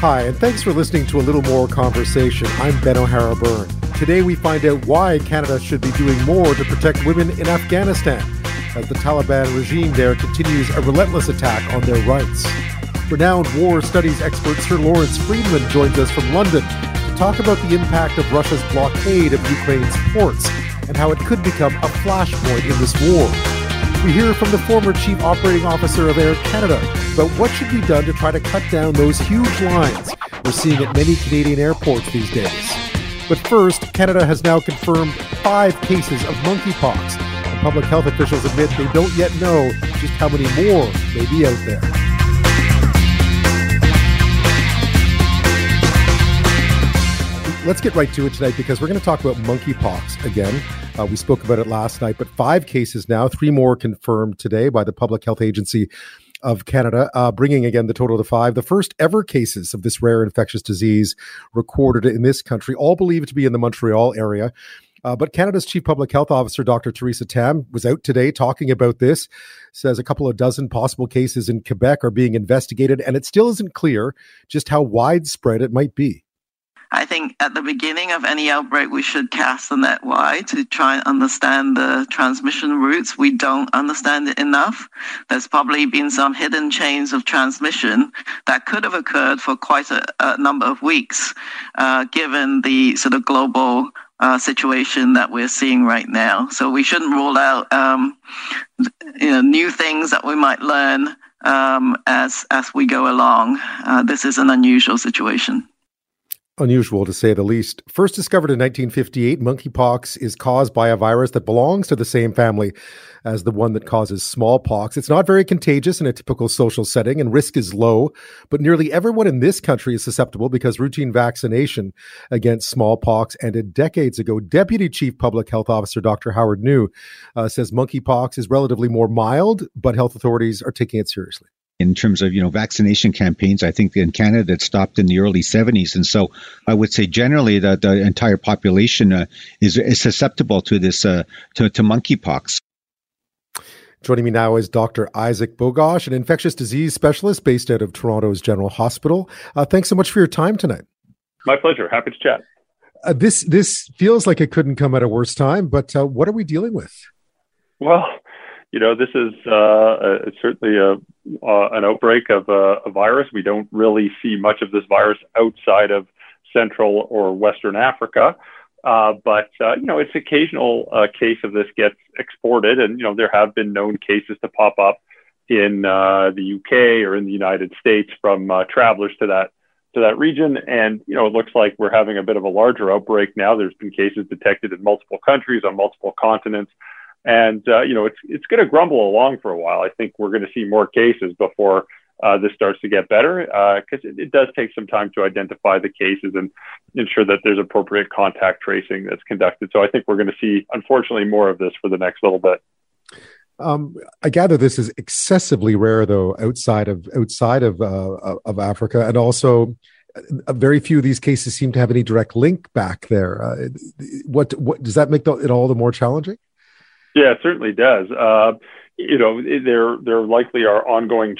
Hi, and thanks for listening to A Little More Conversation. I'm Ben O'Hara-Byrne. Today we find out why Canada should be doing more to protect women in Afghanistan, as the Taliban regime there continues a relentless attack on their rights. Renowned war studies expert Sir Lawrence Friedman joins us from London to talk about the impact of Russia's blockade of Ukraine's ports and how it could become a flashpoint in this war. We hear from the former Chief Operating Officer of Air Canada about what should be done to try to cut down those huge lines we're seeing at many Canadian airports these days. But first, Canada has now confirmed 5 cases of monkeypox, and public health officials admit they don't yet know just how many more may be out there. Let's get right to it tonight, because we're going to talk about monkeypox again. We spoke about it last night, but 5 cases now, 3 more confirmed today by the Public Health Agency of Canada, bringing again the total to 5. The first ever cases of this rare infectious disease recorded in this country, all believed to be in the Montreal area. But Canada's Chief Public Health Officer, Dr. Theresa Tam, was out today talking about this. Says a couple of dozen possible cases in Quebec are being investigated, and it still isn't clear just how widespread it might be. I think at the beginning of any outbreak, we should cast the net wide to try and understand the transmission routes. We don't understand it enough. There's probably been some hidden chains of transmission that could have occurred for quite a number of weeks, given the sort of global situation that we're seeing right now. So we shouldn't rule out new things that we might learn as we go along. This is an unusual situation. Unusual, to say the least. First discovered in 1958, monkeypox is caused by a virus that belongs to the same family as the one that causes smallpox. It's not very contagious in a typical social setting, and risk is low, but nearly everyone in this country is susceptible because routine vaccination against smallpox ended decades ago. Deputy Chief Public Health Officer Dr. Howard New says monkeypox is relatively more mild, but health authorities are taking it seriously. In terms of, vaccination campaigns, I think in Canada it stopped in the early 70s. And so I would say generally that the entire population is susceptible to this, to monkeypox. Joining me now is Dr. Isaac Bogosh, an infectious disease specialist based out of Toronto's General Hospital. Thanks so much for your time tonight. My pleasure. Happy to chat. This feels like it couldn't come at a worse time, but what are we dealing with? Well, this is certainly an outbreak of a virus. We don't really see much of this virus outside of Central or Western Africa. But it's occasional case of this gets exported. And, there have been known cases to pop up in the UK or in the United States from travelers to that region. And, it looks like we're having a bit of a larger outbreak now. There's been cases detected in multiple countries on multiple continents. And, it's going to grumble along for a while. I think we're going to see more cases before this starts to get better, because it does take some time to identify the cases and ensure that there's appropriate contact tracing that's conducted. So I think we're going to see, unfortunately, more of this for the next little bit. I gather this is excessively rare, though, outside of Africa, and also very few of these cases seem to have any direct link back there. What does that make it all the more challenging? Yeah, it certainly does. There likely are ongoing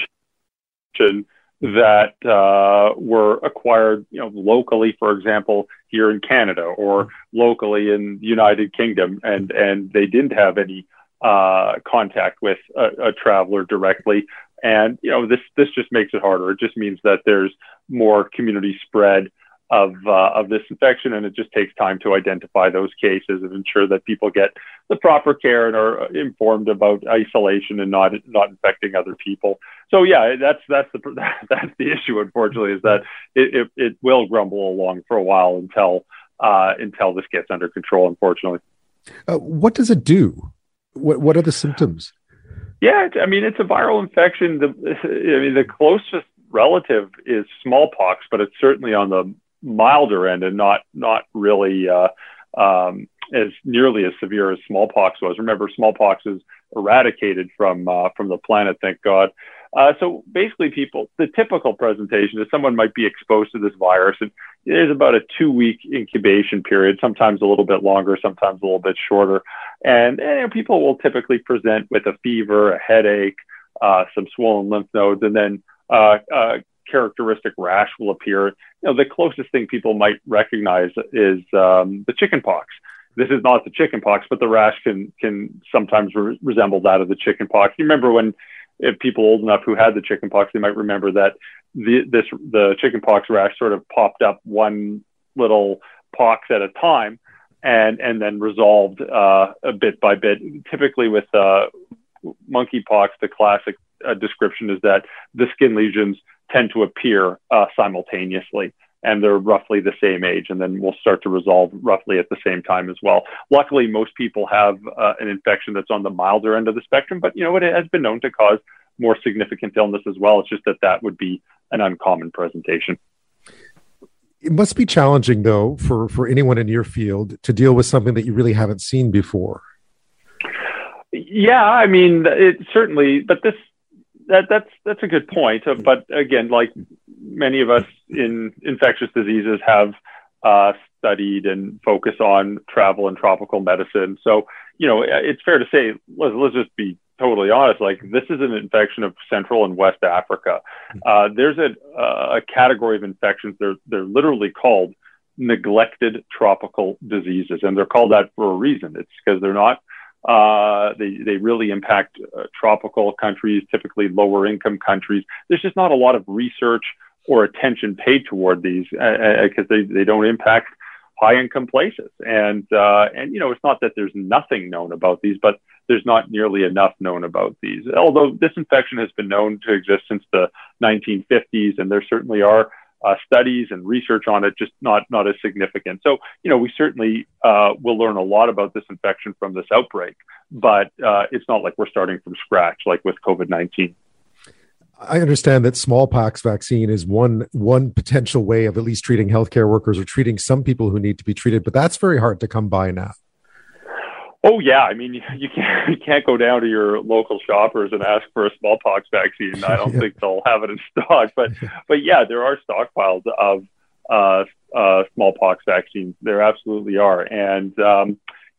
that were acquired, locally, for example, here in Canada or locally in the United Kingdom, and they didn't have any contact with a traveler directly. And this just makes it harder. It just means that there's more community spread of this infection, and it just takes time to identify those cases and ensure that people get the proper care and are informed about isolation and not infecting other people. So yeah, that's the issue. Unfortunately, is that it will grumble along for a while until this gets under control. Unfortunately, what does it do? What are the symptoms? Yeah, it's a viral infection. The closest relative is smallpox, but it's certainly on the milder end and not really as nearly as severe as smallpox was. Remember, smallpox is eradicated from the planet, thank God. So basically, the typical presentation is someone might be exposed to this virus, and there's about a 2-week incubation period, sometimes a little bit longer, sometimes a little bit shorter. And people will typically present with a fever, a headache, some swollen lymph nodes, and then characteristic rash will appear. You know, the closest thing people might recognize is the chickenpox. This is not the chickenpox, but the rash can sometimes resemble that of the chickenpox. You remember when people old enough who had the chickenpox, they might remember that the chickenpox rash sort of popped up one little pox at a time, and then resolved a bit by bit. Typically with monkeypox, the classic description is that the skin lesions tend to appear simultaneously, and they're roughly the same age, and then we'll start to resolve roughly at the same time as well. Luckily, most people have an infection that's on the milder end of the spectrum, but you know, it has been known to cause more significant illness as well. It's just that that would be an uncommon presentation. It must be challenging, though, for anyone in your field to deal with something that you really haven't seen before. Yeah, I mean, it certainly, but that's a good point. But again, like many of us in infectious diseases have studied and focus on travel and tropical medicine. So, you know, it's fair to say, let's just be totally honest, like this is an infection of Central and West Africa. There's a category of infections, they're literally called neglected tropical diseases. And they're called that for a reason. It's because they're not they really impact tropical countries, typically lower income countries. There's just not a lot of research or attention paid toward these because they don't impact high income places. And, you know, it's not that there's nothing known about these, but there's not nearly enough known about these. Although this infection has been known to exist since the 1950s, and there certainly are studies and research on it, just not as significant. So, you know, we certainly will learn a lot about this infection from this outbreak, but it's not like we're starting from scratch, like with COVID-19. I understand that smallpox vaccine is one potential way of at least treating healthcare workers or treating some people who need to be treated, but that's very hard to come by now. Oh yeah, I mean you can't go down to your local shoppers and ask for a smallpox vaccine. I don't think they'll have it in stock, but yeah, there are stockpiles of smallpox vaccines. There absolutely are, and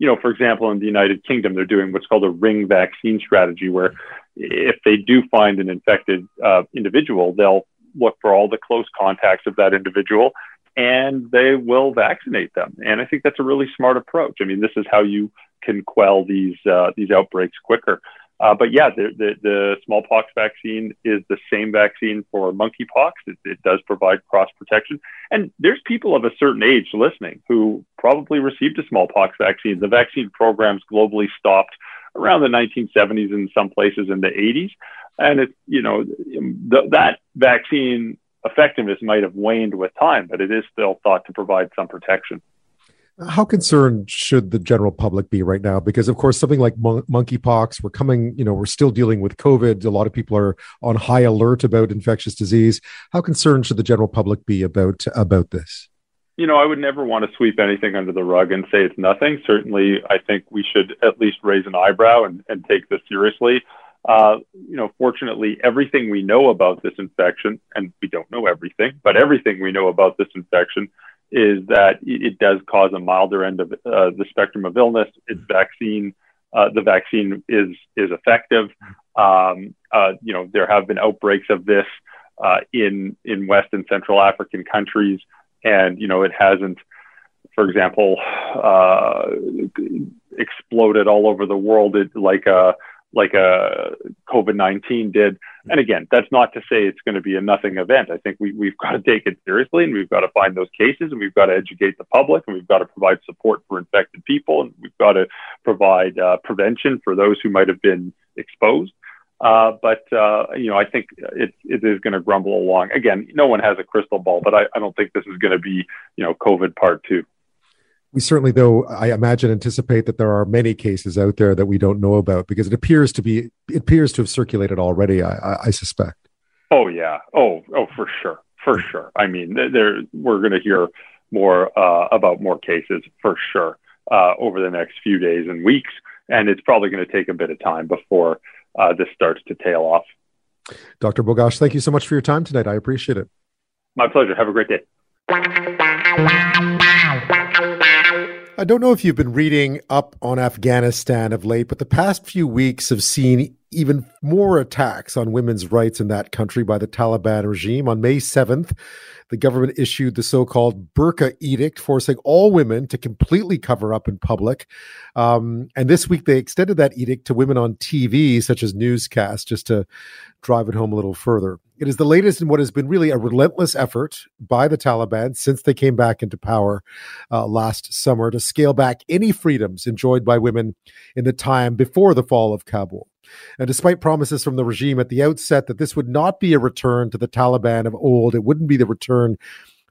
you know, for example, in the United Kingdom, they're doing what's called a ring vaccine strategy, where if they do find an infected individual, they'll look for all the close contacts of that individual, and they will vaccinate them. And I think that's a really smart approach. I mean, this is how you can quell these outbreaks quicker. But yeah, the smallpox vaccine is the same vaccine for monkeypox. It does provide cross protection. And there's people of a certain age listening who probably received a smallpox vaccine. The vaccine programs globally stopped around the 1970s, in some places in the 80s. And it's, you know, that vaccine effectiveness might have waned with time, but it is still thought to provide some protection. How concerned should the general public be right now? Because, of course, something like monkeypox, we're still dealing with COVID. A lot of people are on high alert about infectious disease. How concerned should the general public be about this? You know, I would never want to sweep anything under the rug and say it's nothing. Certainly, I think we should at least raise an eyebrow and take this seriously. You know, fortunately, everything we know about this infection, and we don't know everything, but everything we know about this infection is that it does cause a milder end of the spectrum of illness. It's vaccine. The vaccine is effective. You know, there have been outbreaks of this in West and Central African countries, and you know, it hasn't, for example, exploded all over the world like a COVID-19 did. And again, that's not to say it's going to be a nothing event. I think we've got to take it seriously, and we've got to find those cases, and we've got to educate the public, and we've got to provide support for infected people, and we've got to provide prevention for those who might have been exposed. But I think it is going to grumble along. Again, no one has a crystal ball, but I don't think this is going to be, you know, COVID part two. We certainly, though, I imagine, anticipate that there are many cases out there that we don't know about, because it appears to have circulated already, I suspect. Oh, yeah. Oh, for sure. For sure. I mean, we're going to hear more about more cases, for sure, over the next few days and weeks. And it's probably going to take a bit of time before this starts to tail off. Dr. Bogash, thank you so much for your time tonight. I appreciate it. My pleasure. Have a great day. I don't know if you've been reading up on Afghanistan of late, but the past few weeks have seen even more attacks on women's rights in that country by the Taliban regime. On May 7th, the government issued the so-called burqa edict, forcing all women to completely cover up in public. And this week, they extended that edict to women on TV, such as newscasts, just to drive it home a little further. It is the latest in what has been really a relentless effort by the Taliban since they came back into power last summer to scale back any freedoms enjoyed by women in the time before the fall of Kabul. And despite promises from the regime at the outset that this would not be a return to the Taliban of old, it wouldn't be the return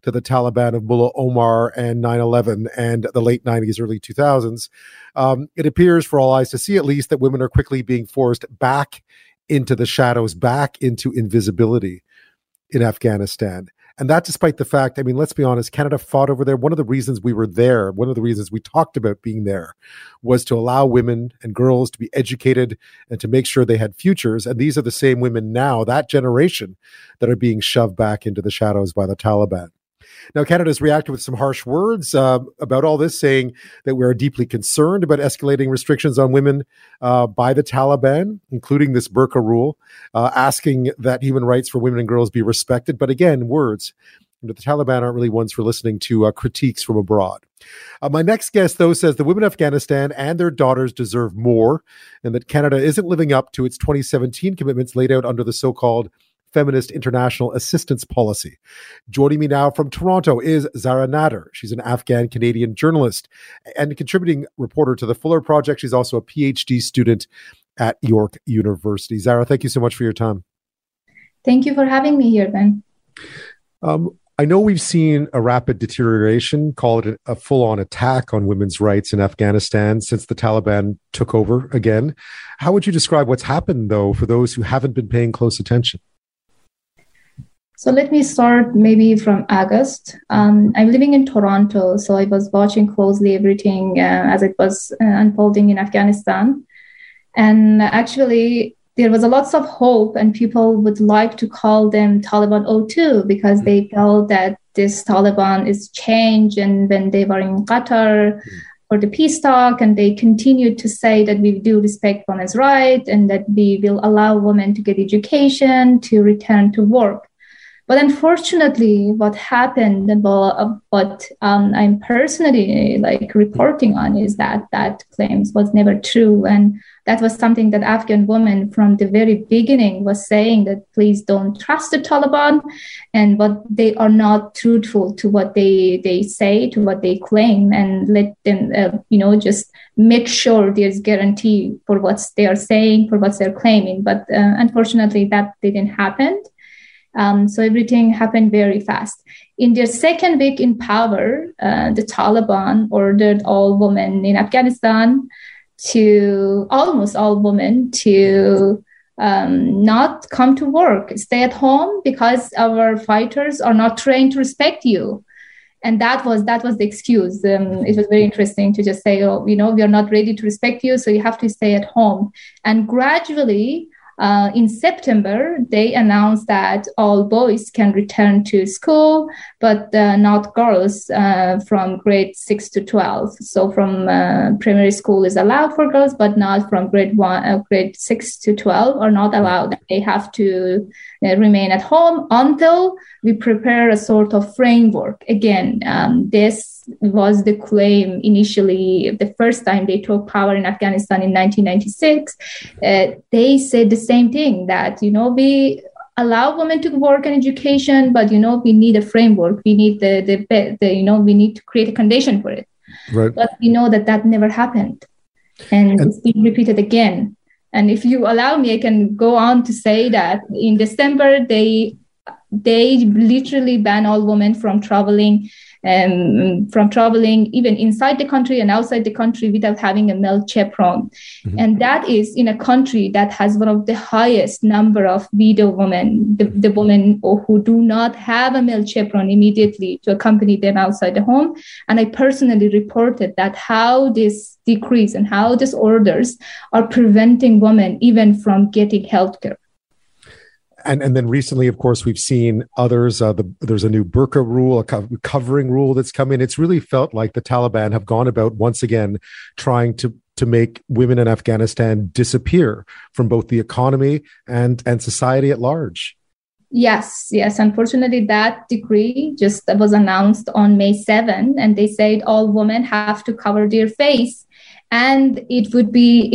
to the Taliban of Mullah Omar and 9/11 and the late 90s, early 2000s, it appears, for all eyes to see at least, that women are quickly being forced back into the shadows, back into invisibility in Afghanistan. And that despite the fact, I mean, let's be honest, Canada fought over there. One of the reasons we were there, one of the reasons we talked about being there, was to allow women and girls to be educated and to make sure they had futures. And these are the same women now, that generation, that are being shoved back into the shadows by the Taliban. Now, Canada's reacted with some harsh words about all this, saying that we are deeply concerned about escalating restrictions on women by the Taliban, including this burqa rule, asking that human rights for women and girls be respected. But again, words. The Taliban aren't really ones for listening to critiques from abroad. My next guest, though, says the women of Afghanistan and their daughters deserve more, and that Canada isn't living up to its 2017 commitments laid out under the so-called Feminist International Assistance Policy. Joining me now from Toronto is Zahra Nader. She's an Afghan-Canadian journalist and a contributing reporter to the Fuller Project. She's also a PhD student at York University. Zahra, thank you so much for your time. Thank you for having me here, Ben. I know we've seen a rapid deterioration, call it a full-on attack on women's rights in Afghanistan since the Taliban took over again. How would you describe what's happened, though, for those who haven't been paying close attention? So let me start maybe from August. I'm living in Toronto, so I was watching closely everything as it was unfolding in Afghanistan. And actually, there was a lot of hope, and people would like to call them Taliban O2 because they felt that this Taliban is change. And when they were in Qatar for the peace talk, and they continued to say that we do respect women's rights and that we will allow women to get education, to return to work. But unfortunately, what happened and what I'm personally reporting on is that claims was never true. And that was something that Afghan women from the very beginning was saying, that please don't trust the Taliban, and what they are not truthful to what they say, to what they claim, and let them, just make sure there's guarantee for what they are saying, for what they're claiming. But unfortunately, that didn't happen. So everything happened very fast. In their second week in power, the Taliban ordered all women in Afghanistan to not come to work, stay at home, because our fighters are not trained to respect you. And that was the excuse. It was very interesting to just say, we are not ready to respect you, so you have to stay at home. And gradually, in September, they announced that all boys can return to school, but not girls from grade 6 to 12. So from primary school is allowed for girls, but not from grade 6 to 12 are not allowed. They have to remain at home until we prepare a sort of framework. Again, this was the claim initially the first time they took power in Afghanistan in 1996. They said the same thing, that we allow women to work and education, but we need a framework, we need we need to create a condition for it, right? But we know that never happened, and it's been repeated again. And if you allow me, I can go on to say that in December they literally ban all women from traveling even inside the country and outside the country without having a male chaperone. Mm-hmm. And that is in a country that has one of the highest number of widow women, the women who do not have a male chaperone immediately to accompany them outside the home. And I personally reported that how this decrease and how these orders are preventing women even from getting healthcare. And then recently, of course, we've seen others. There's a new burqa rule, a covering rule that's come in. It's really felt like the Taliban have gone about once again trying to to make women in Afghanistan disappear from both the economy and society at large. Yes. Unfortunately, that decree just was announced on May 7, and they said all women have to cover their face. And it would be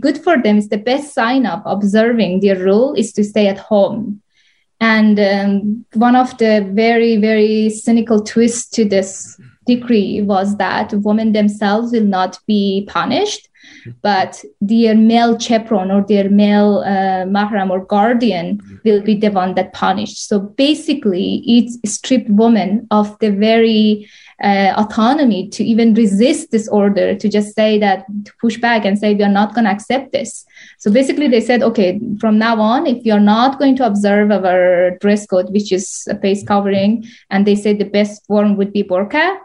good for them. It's the best sign of observing their rule is to stay at home. And one of the very, very cynical twists to this decree was that women themselves will not be punished, but their male chaperone or their male mahram or guardian will be the one that punished. So basically, it stripped women of the very autonomy to even resist this order, to just say that, to push back and say, we are not going to accept this. So basically, they said, okay, from now on, if you're not going to observe our dress code, which is a face covering, and they said the best form would be burqa,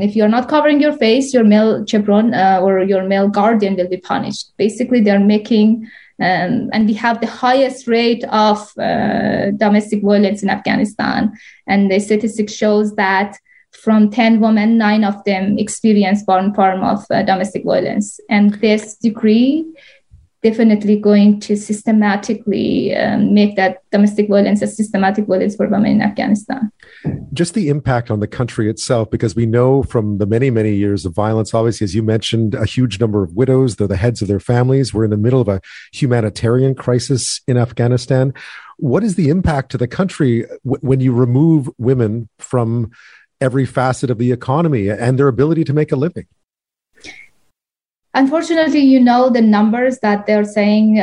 if you're not covering your face, your male chaperone or your male guardian will be punished. Basically, they're making, and we have the highest rate of domestic violence in Afghanistan. And the statistics shows that from 10 women, 9 of them experience one form of domestic violence. And this decree definitely going to systematically make that domestic violence a systematic violence for women in Afghanistan. Just the impact on the country itself, because we know from the many, many years of violence, obviously, as you mentioned, a huge number of widows, they're the heads of their families. We're in the middle of a humanitarian crisis in Afghanistan. What is the impact to the country when you remove women from every facet of the economy and their ability to make a living? Unfortunately, you know, the numbers that they're saying,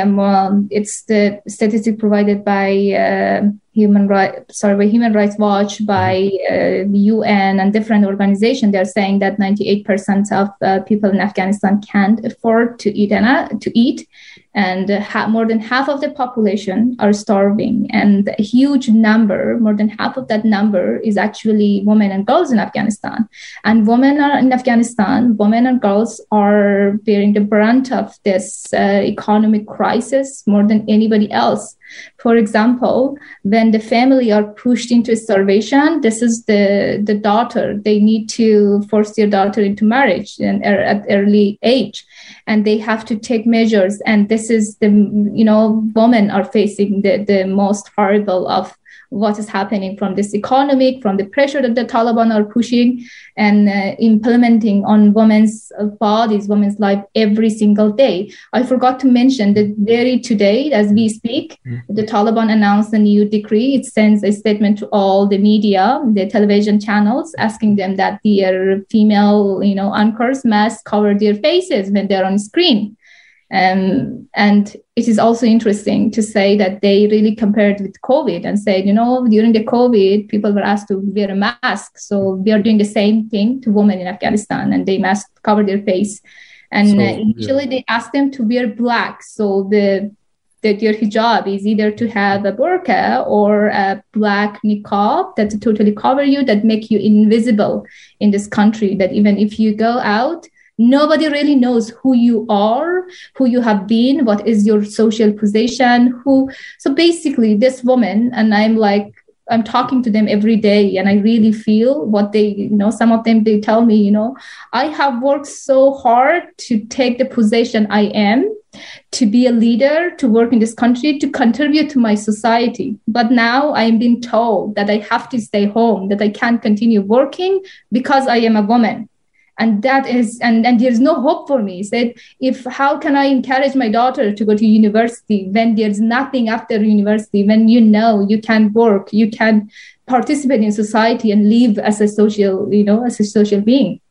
it's the statistic provided by Human Rights Watch, by the UN and different organizations. They're saying that 98% of people in Afghanistan can't afford to eat. And more than half of the population are starving. And a huge number, more than half of that number, is actually women and girls in Afghanistan. And women and girls are bearing the brunt of this economic crisis more than anybody else. For example, when the family are pushed into starvation, this is the daughter. They need to force their daughter into marriage at early age, and they have to take measures. And this is women are facing the most horrible of what is happening from this economic, from the pressure that the Taliban are pushing and implementing on women's bodies, women's life every single day. I forgot to mention that very today, as we speak, the Taliban announced a new decree. It sends a statement to all the media, the television channels, asking them that their female, anchors must cover their faces when they're on screen. And it is also interesting to say that they really compared with COVID and said, during the COVID, people were asked to wear a mask. So we are doing the same thing to women in Afghanistan, and they must cover their face. And initially they asked them to wear black. So their hijab is either to have a burqa or a black niqab that totally cover you, that make you invisible in this country, that even if you go out, nobody really knows who you are, who you have been, what is your social position, who. So basically this woman, and I'm talking to them every day, and I really feel what they, some of them, they tell me, I have worked so hard to take the position I am, to be a leader, to work in this country, to contribute to my society. But now I'm being told that I have to stay home, that I can't continue working because I am a woman. And that is, and there's no hope for me. Said, how can I encourage my daughter to go to university when there's nothing after university, when you can work, you can participate in society and live as a social, as a social being?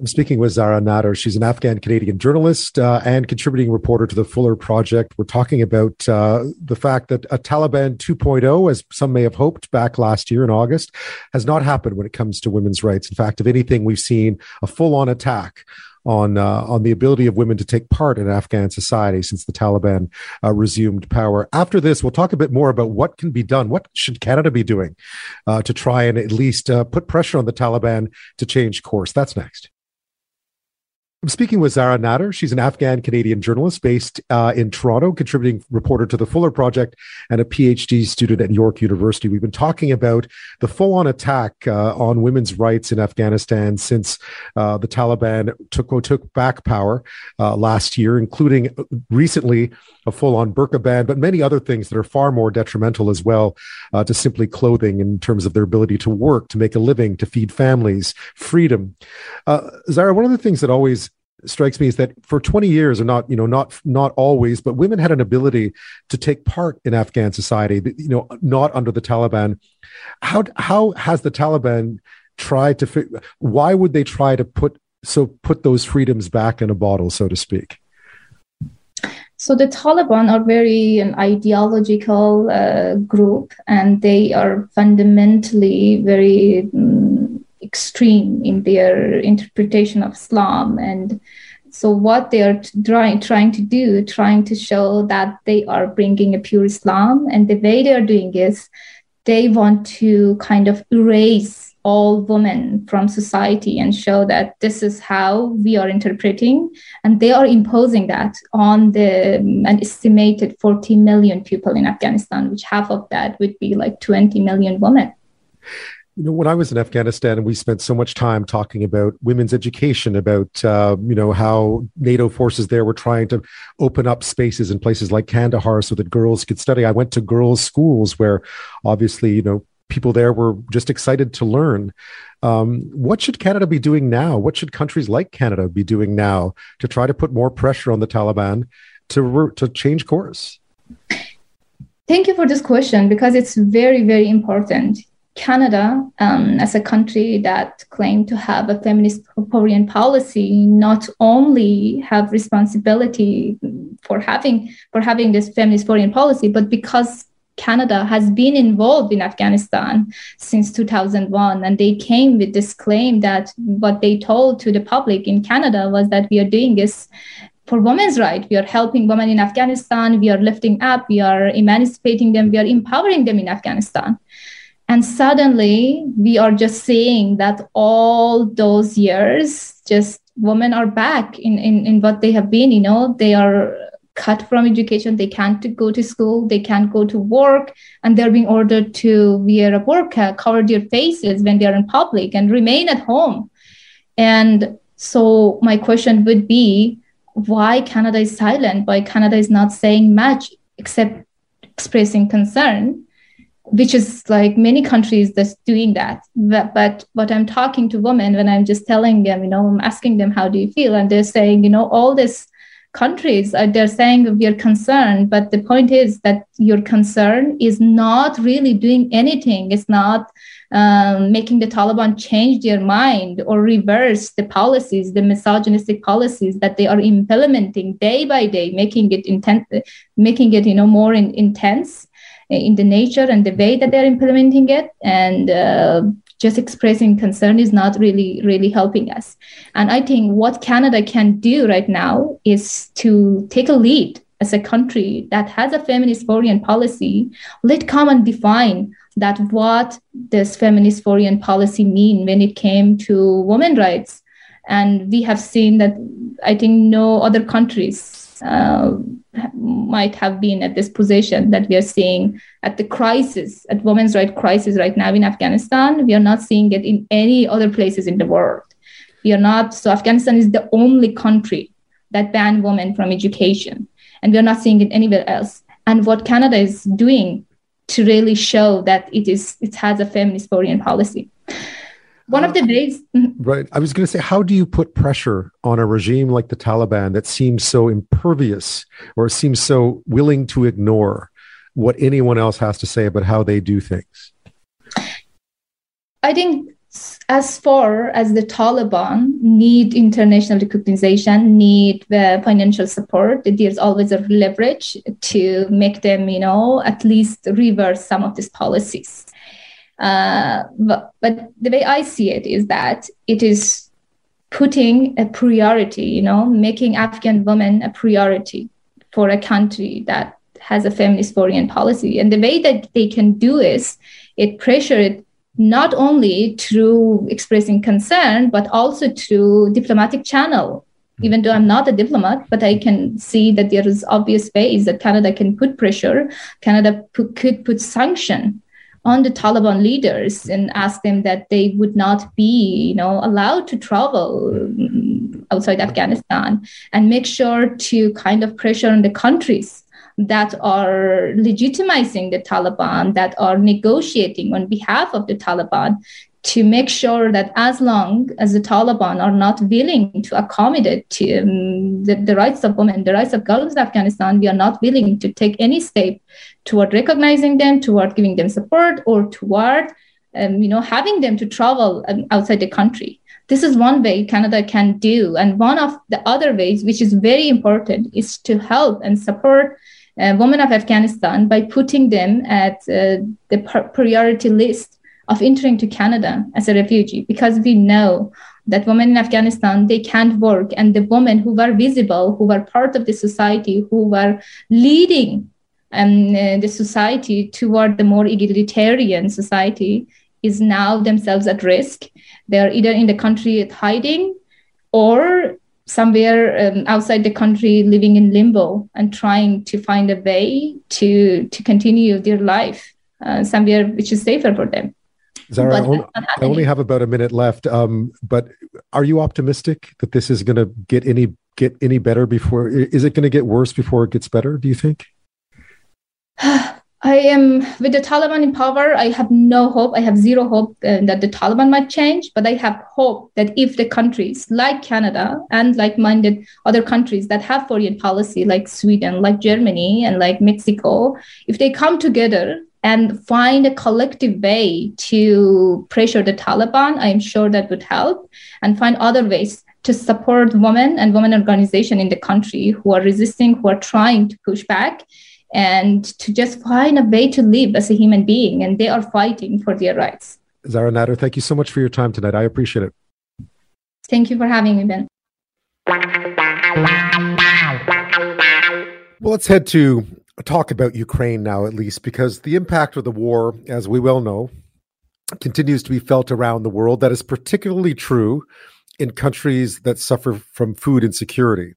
I'm speaking with Zahra Nader. She's an Afghan-Canadian journalist and contributing reporter to the Fuller Project. We're talking about the fact that a Taliban 2.0, as some may have hoped back last year in August, has not happened when it comes to women's rights. In fact, if anything, we've seen a full-on attack on the ability of women to take part in Afghan society since the Taliban resumed power. After this, we'll talk a bit more about what can be done. What should Canada be doing to try and at least put pressure on the Taliban to change course? That's next. I'm speaking with Zahra Nader. She's an Afghan-Canadian journalist based in Toronto, contributing reporter to the Fuller Project and a PhD student at York University. We've been talking about the full-on attack on women's rights in Afghanistan since the Taliban took back power last year, including recently a full-on burqa ban, but many other things that are far more detrimental as well to simply clothing in terms of their ability to work, to make a living, to feed families, freedom. Zahra, one of the things that always strikes me is that for 20 years, or not always, but women had an ability to take part in Afghan society, not under the Taliban. How has the Taliban tried to, why would they try to put those freedoms back in a bottle, so to speak? So the Taliban are very an ideological group, and they are fundamentally very extreme in their interpretation of Islam. And so what they are trying to show that they are bringing a pure Islam, and the way they are doing is they want to kind of erase all women from society and show that this is how we are interpreting, and they are imposing that on an estimated 40 million people in Afghanistan, which half of that would be like 20 million women. When I was in Afghanistan, and we spent so much time talking about women's education, about how NATO forces there were trying to open up spaces in places like Kandahar so that girls could study. I went to girls' schools where, obviously, people there were just excited to learn. What should Canada be doing now? What should countries like Canada be doing now to try to put more pressure on the Taliban to change course? Thank you for this question, because it's very, very important. Canada, as a country that claimed to have a feminist foreign policy, not only have responsibility for having this feminist foreign policy, but because Canada has been involved in Afghanistan since 2001, and they came with this claim that what they told to the public in Canada was that we are doing this for women's rights. We are helping women in Afghanistan. We are lifting up. We are emancipating them. We are empowering them in Afghanistan. And suddenly we are just seeing that all those years, just women are back in what they have been, they are cut from education. They can't go to school. They can't go to work. And they're being ordered to wear a burqa, cover their faces when they are in public, and remain at home. And so my question would be, why Canada is silent? Why Canada is not saying much except expressing concern? Which is like many countries that's doing that. But what I'm talking to women, when I'm just telling them, I'm asking them, how do you feel? And they're saying, all these countries, they're saying we are concerned. But the point is that your concern is not really doing anything. It's not making the Taliban change their mind or reverse the policies, the misogynistic policies that they are implementing day by day, making it more intense in the nature and the way that they're implementing it. And just expressing concern is not really helping us. And I think what Canada can do right now is to take a lead as a country that has a feminist foreign policy. Let's come and define that what this feminist foreign policy mean when it came to women's rights. And we have seen that I think no other countries might have been at this position that we are seeing at the crisis, at women's rights crisis right now in Afghanistan. We are not seeing it in any other places in the world. We are not. So Afghanistan is the only country that banned women from education, and we are not seeing it anywhere else. And what Canada is doing to really show that it has a feminist foreign policy. One of the ways. Right. I was going to say, how do you put pressure on a regime like the Taliban that seems so impervious or seems so willing to ignore what anyone else has to say about how they do things? I think as far as the Taliban need international recognition, need the financial support, there's always a leverage to make them, at least reverse some of these policies. But the way I see it is that it is putting a priority, making Afghan women a priority for a country that has a feminist foreign policy. And the way that they can do is it pressure it not only through expressing concern, but also through diplomatic channel, even though I'm not a diplomat, but I can see that there is obvious ways that Canada can put pressure. Canada could put sanction on the Taliban leaders and ask them that they would not be, allowed to travel outside Afghanistan, and make sure to kind of pressure on the countries that are legitimizing the Taliban, that are negotiating on behalf of the Taliban, to make sure that as long as the Taliban are not willing to accommodate to the rights of women, the rights of girls in Afghanistan, we are not willing to take any step toward recognizing them, toward giving them support, or toward having them to travel outside the country. This is one way Canada can do. And one of the other ways, which is very important, is to help and support women of Afghanistan by putting them at the priority list of entering to Canada as a refugee, because we know that women in Afghanistan, they can't work. And the women who were visible, who were part of the society, who were leading the society toward the more egalitarian society, is now themselves at risk. They're either in the country hiding or somewhere outside the country living in limbo and trying to find a way to continue their life somewhere which is safer for them. Zahra, I only have about a minute left, but are you optimistic that this is going to get any better before? Is it going to get worse before it gets better, do you think? I am, with the Taliban in power, I have no hope. I have zero hope that the Taliban might change, but I have hope that if the countries like Canada and like-minded other countries that have foreign policy, like Sweden, like Germany, and like Mexico, if they come together and find a collective way to pressure the Taliban, I am sure that would help, and find other ways to support women and women organizations in the country who are resisting, who are trying to push back, and to just find a way to live as a human being. And they are fighting for their rights. Zahra Nader, thank you so much for your time tonight. I appreciate it. Thank you for having me, Ben. Well, let's head to talk about Ukraine now, at least, because the impact of the war, as we well know, continues to be felt around the world. That is particularly true in countries that suffer from food insecurity.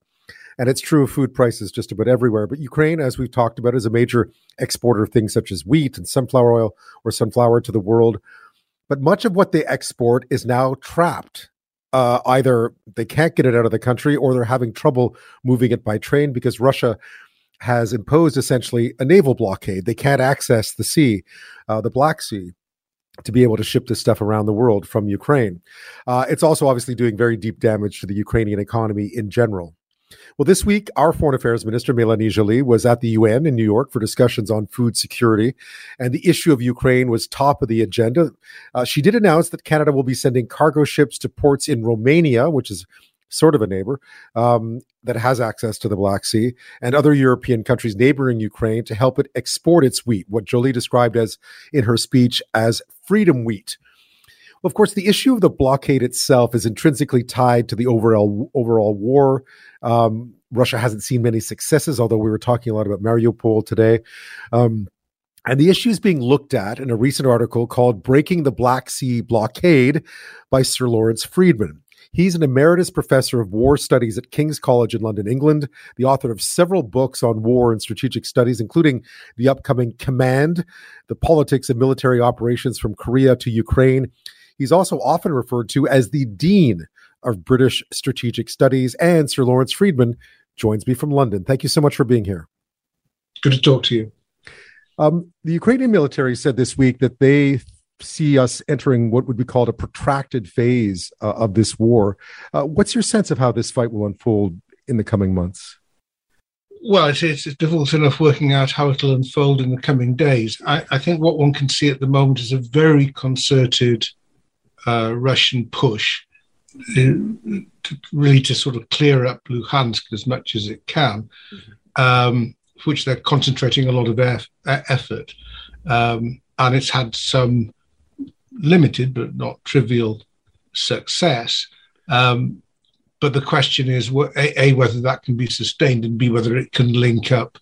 And it's true of food prices just about everywhere. But Ukraine, as we've talked about, is a major exporter of things such as wheat and sunflower oil or sunflower to the world. But much of what they export is now trapped. Either they can't get it out of the country, or they're having trouble moving it by train because Russia has imposed essentially a naval blockade. They can't access the sea, the Black Sea, to be able to ship this stuff around the world from Ukraine. It's also obviously doing very deep damage to the Ukrainian economy in general. Well, this week, our Foreign Affairs Minister, Melanie Joly, was at the UN in New York for discussions on food security, and the issue of Ukraine was top of the agenda. She did announce that Canada will be sending cargo ships to ports in Romania, which is sort of a neighbor, that has access to the Black Sea, and other European countries neighboring Ukraine to help it export its wheat, what Joly described as, in her speech, as freedom wheat. Of course, the issue of the blockade itself is intrinsically tied to the overall war. Russia hasn't seen many successes, although we were talking a lot about Mariupol today. And the issue is being looked at in a recent article called Breaking the Black Sea Blockade by Sir Lawrence Friedman. He's an emeritus professor of war studies at King's College in London, England, the author of several books on war and strategic studies, including the upcoming Command: The Politics of Military Operations from Korea to Ukraine. He's also often referred to as the Dean of British Strategic Studies. And Sir Lawrence Friedman joins me from London. Thank you so much for being here. Good to talk to you. The Ukrainian military said this week that they see us entering what would be called a protracted phase of this war. What's your sense of how this fight will unfold in the coming months? Well, it's difficult enough working out how it will unfold in the coming days. I think what one can see at the moment is a very concerted Russian push to sort of clear up Luhansk as much as it can, for which they're concentrating a lot of effort. And it's had some limited but not trivial success. But the question is, A, whether that can be sustained, and B, whether it can link up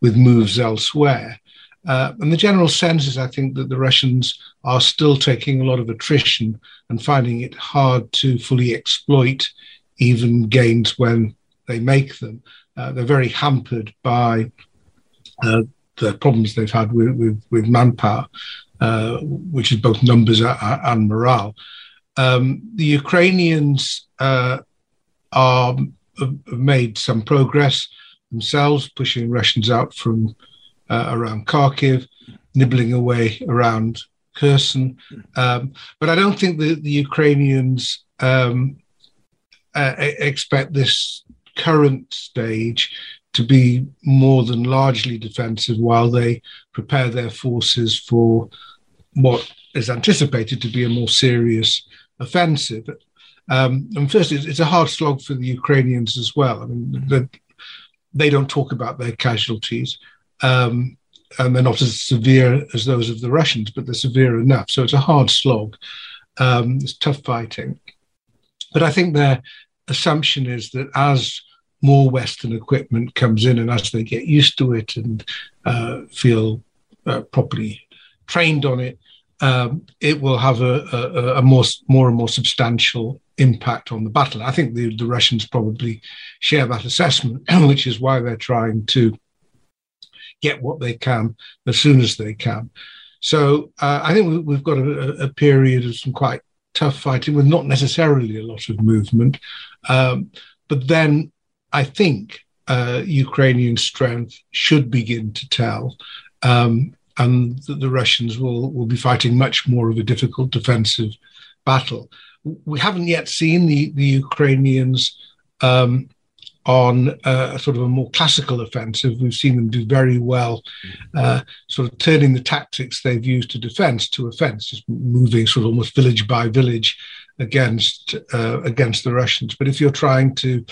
with moves elsewhere. And the general sense is, I think, that the Russians are still taking a lot of attrition and finding it hard to fully exploit even gains when they make them. They're very hampered by the problems they've had with manpower, which is both numbers and morale. The Ukrainians have made some progress themselves, pushing Russians out from around Kharkiv, nibbling away around Kherson. But I don't think that the Ukrainians expect this current stage to be more than largely defensive while they prepare their forces for what is anticipated to be a more serious offensive. And first, it's a hard slog for the Ukrainians as well. I mean, they don't talk about their casualties, and they're not as severe as those of the Russians, but they're severe enough. So it's a hard slog. It's tough fighting. But I think their assumption is that as more Western equipment comes in and as they get used to it and feel properly trained on it, it will have a more and more substantial impact on the battle. I think the Russians probably share that assessment, which is why they're trying to get what they can as soon as they can. So I think we've got a period of some quite tough fighting with not necessarily a lot of movement. But then I think Ukrainian strength should begin to tell, and that the Russians will be fighting much more of a difficult defensive battle. We haven't yet seen the Ukrainians on a sort of a more classical offensive. We've seen them do very well, sort of turning the tactics they've used to defence to offence, just moving sort of almost village by village against the Russians. But if you're trying to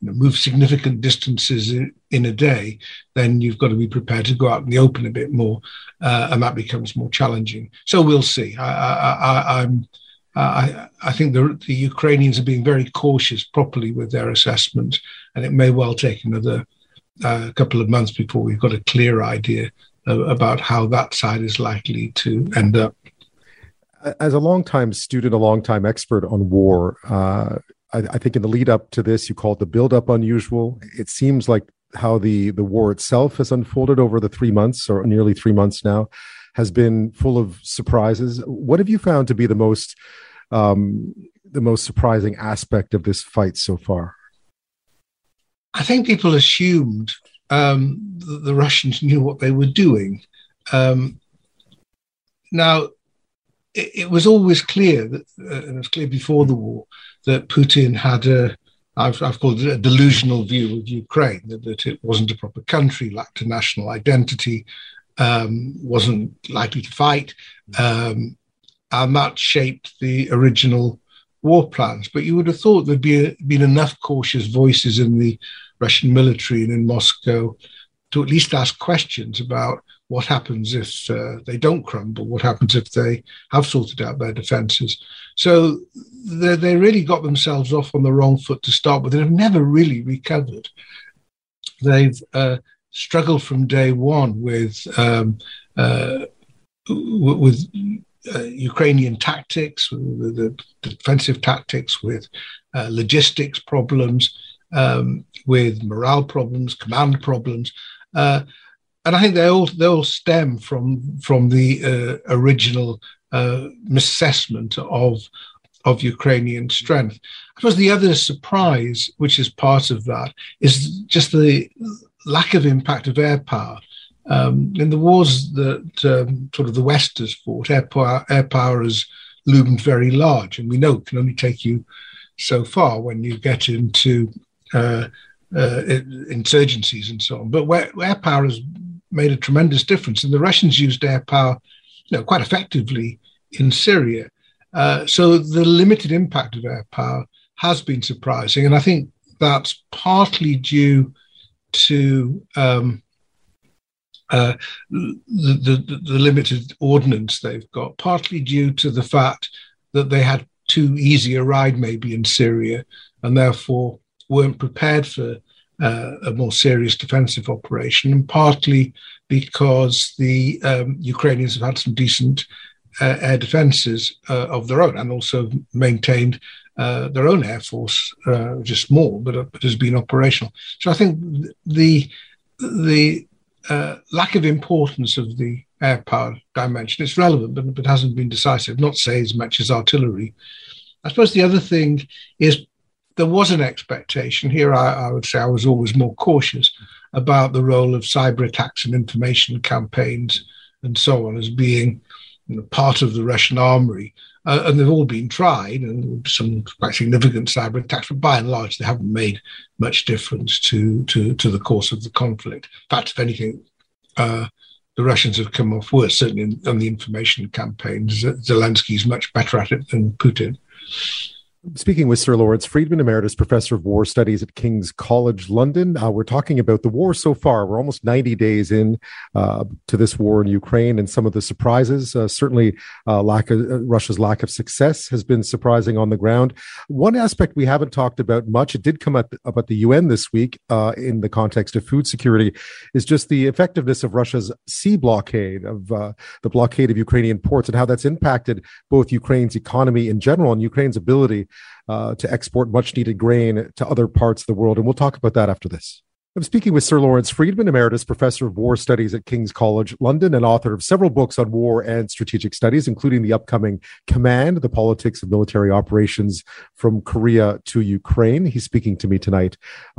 move significant distances in a day, then you've got to be prepared to go out in the open a bit more, and that becomes more challenging. So we'll see. I think the Ukrainians are being very cautious properly with their assessment, and it may well take another couple of months before we've got a clear idea about how that side is likely to end up. As a long-time student, a long-time expert on war, I think in the lead up to this, you called the build-up unusual. It seems like how the war itself has unfolded over the 3 months, or nearly 3 months now, has been full of surprises. What have you found to be the most surprising aspect of this fight so far? I think people assumed that the Russians knew what they were doing. Now, it was always clear, and it was clear before the war, that Putin had I've called it a delusional view of Ukraine, that it wasn't a proper country, lacked a national identity, wasn't likely to fight, and that shaped the original war plans. But you would have thought there'd been enough cautious voices in the Russian military and in Moscow to at least ask questions about what happens if they don't crumble, what happens if they have sorted out their defences. So they really got themselves off on the wrong foot to start with, and have never really recovered. They've struggled from day one with Ukrainian tactics, with the defensive tactics, with logistics problems, with morale problems, command problems, and I think they all stem from the original misassessment of Ukrainian strength. I suppose the other surprise, which is part of that, is just the lack of impact of air power. In the wars that sort of the West has fought, air power has loomed very large, and we know it can only take you so far when you get into insurgencies and so on. But where air power has made a tremendous difference, and the Russians used air power quite effectively in Syria. So the limited impact of air power has been surprising, and I think that's partly due to the limited ordnance they've got, partly due to the fact that they had too easy a ride maybe in Syria, and therefore weren't prepared for a more serious defensive operation, and partly because the Ukrainians have had some decent air defences of their own, and also maintained their own air force, which is small, but has been operational. So I think the lack of importance of the air power dimension is relevant, but hasn't been decisive, not say as much as artillery. I suppose the other thing is there was an expectation here. I would say I was always more cautious about the role of cyber attacks and information campaigns and so on as being part of the Russian armory. And they've all been tried, and some quite significant cyber attacks, but by and large, they haven't made much difference to the course of the conflict. In fact, if anything, the Russians have come off worse, certainly on the information campaigns. Zelensky's much better at it than Putin. Speaking with Sir Lawrence Friedman, Emeritus Professor of War Studies at King's College London, we're talking about the war so far. We're almost 90 days in to this war in Ukraine and some of the surprises. Russia's lack of success has been surprising on the ground. One aspect we haven't talked about much, it did come up at the UN this week in the context of food security, is just the effectiveness of Russia's sea blockade, of the blockade of Ukrainian ports and how that's impacted both Ukraine's economy in general and Ukraine's ability to export much-needed grain to other parts of the world. And we'll talk about that after this. I'm speaking with Sir Lawrence Friedman, Emeritus Professor of War Studies at King's College London and author of several books on war and strategic studies, including the upcoming Command: The Politics of Military Operations from Korea to Ukraine. He's speaking to me tonight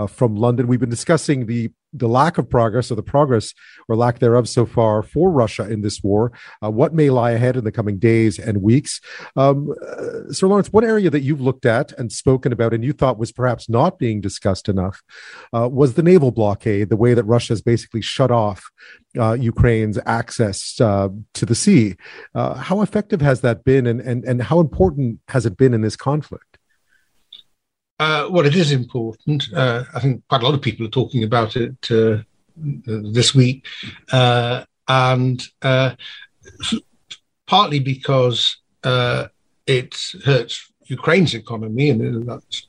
from London. We've been discussing the lack of progress, or the progress or lack thereof so far for Russia in this war, what may lie ahead in the coming days and weeks. Sir Lawrence, one area that you've looked at and spoken about and you thought was perhaps not being discussed enough was the naval blockade, the way that Russia has basically shut off Ukraine's access to the sea. How effective has that been, and how important has it been in this conflict? Well, it is important. I think quite a lot of people are talking about it this week, and partly because it hurts Ukraine's economy, and that's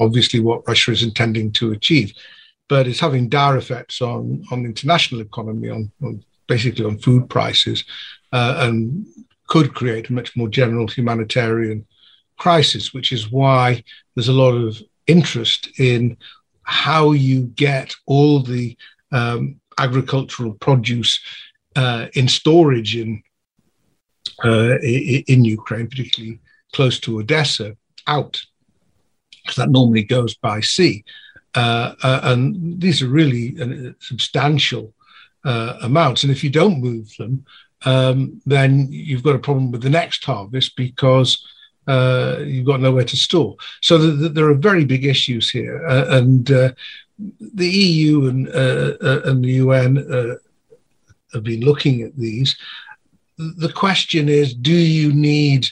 obviously what Russia is intending to achieve. But it's having dire effects on the international economy, on basically on food prices, and could create a much more general humanitarian crisis, which is why there's a lot of interest in how you get all the agricultural produce in storage in Ukraine, particularly close to Odessa, out, because that normally goes by sea. And these are really substantial amounts. And if you don't move them, then you've got a problem with the next harvest, because you've got nowhere to store. So there are very big issues here. And the EU and the UN have been looking at these. The question is, do you need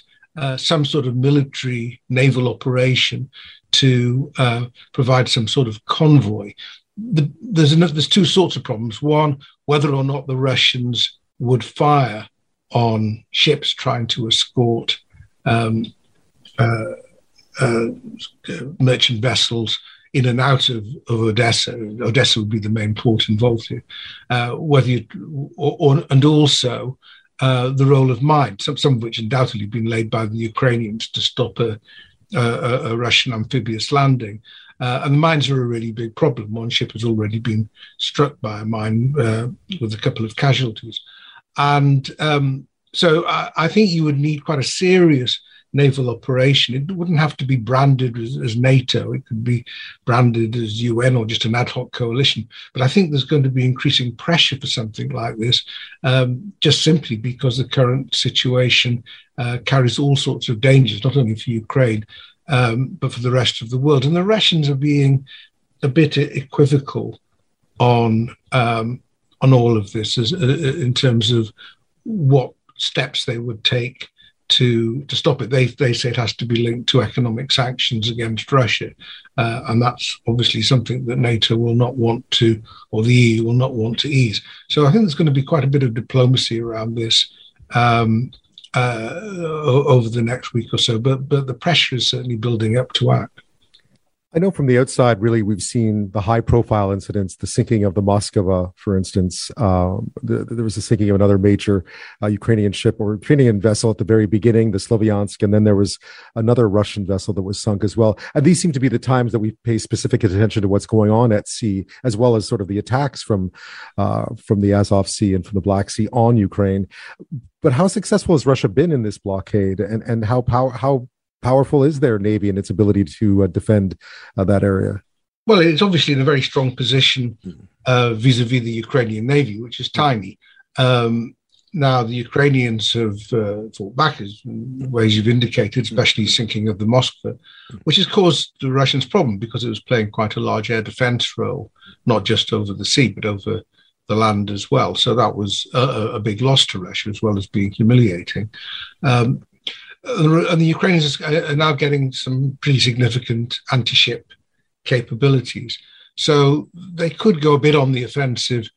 some sort of military naval operation to provide some sort of convoy? There's two sorts of problems. One, whether or not the Russians would fire on ships trying to escort merchant vessels in and out of Odessa. Odessa would be the main port involved here. And also the role of mines, some of which undoubtedly have been laid by the Ukrainians to stop a Russian amphibious landing. And the mines are a really big problem. One ship has already been struck by a mine with a couple of casualties. And so I think you would need quite a serious naval operation. It wouldn't have to be branded as NATO. It could be branded as UN or just an ad hoc coalition. But I think there's going to be increasing pressure for something like this, just simply because the current situation carries all sorts of dangers, not only for Ukraine, but for the rest of the world. And the Russians are being a bit equivocal on all of this in terms of what steps they would take to stop it. They say it has to be linked to economic sanctions against Russia, and that's obviously something that NATO will not want to, or the EU will not want to ease. So I think there's going to be quite a bit of diplomacy around this over the next week or so, but the pressure is certainly building up to act. I know from the outside, really, we've seen the high-profile incidents, the sinking of the Moskva, for instance. There was the sinking of another major Ukrainian ship or Ukrainian vessel at the very beginning, the Slovyansk, and then there was another Russian vessel that was sunk as well. And these seem to be the times that we pay specific attention to what's going on at sea, as well as sort of the attacks from the Azov Sea and from the Black Sea on Ukraine. But how successful has Russia been in this blockade, and how powerful is their Navy and its ability to defend that area? Well, it's obviously in a very strong position vis-a-vis the Ukrainian Navy, which is tiny. Now, the Ukrainians have fought back, as in ways you've indicated, especially sinking of the Moskva, which has caused the Russians problem because it was playing quite a large air defense role, not just over the sea, but over the land as well. So that was a big loss to Russia, as well as being humiliating. And the Ukrainians are now getting some pretty significant anti-ship capabilities. So they could go a bit on the offensive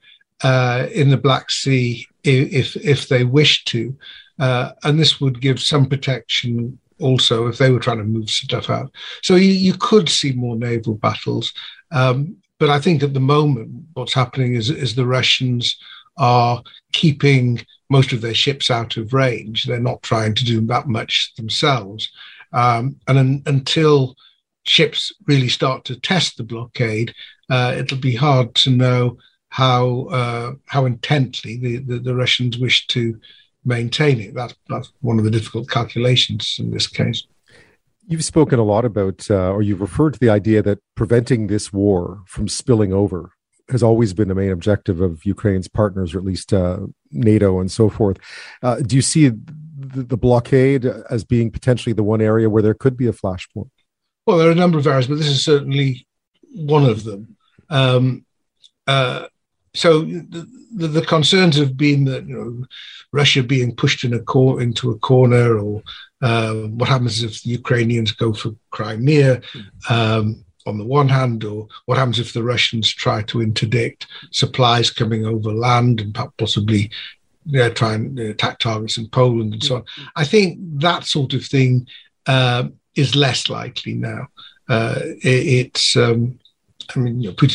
in the Black Sea if they wished to. And this would give some protection also if they were trying to move stuff out. So you could see more naval battles. But I think at the moment what's happening is the Russians are keeping most of their ships out of range. They're not trying to do that much themselves. And until ships really start to test the blockade, it'll be hard to know how intently the Russians wish to maintain it. That's one of the difficult calculations in this case. You've spoken a lot about, or you've referred to the idea that preventing this war from spilling over has always been the main objective of Ukraine's partners, or at least NATO and so forth. Do you see the blockade as being potentially the one area where there could be a flashpoint? Well, there are a number of areas, but this is certainly one of them. So the concerns have been that Russia being pushed into a corner, or what happens if the Ukrainians go for Crimea, on the one hand, or what happens if the Russians try to interdict supplies coming over land and possibly try and attack targets in Poland and so on. I think that sort of thing is less likely now. Putin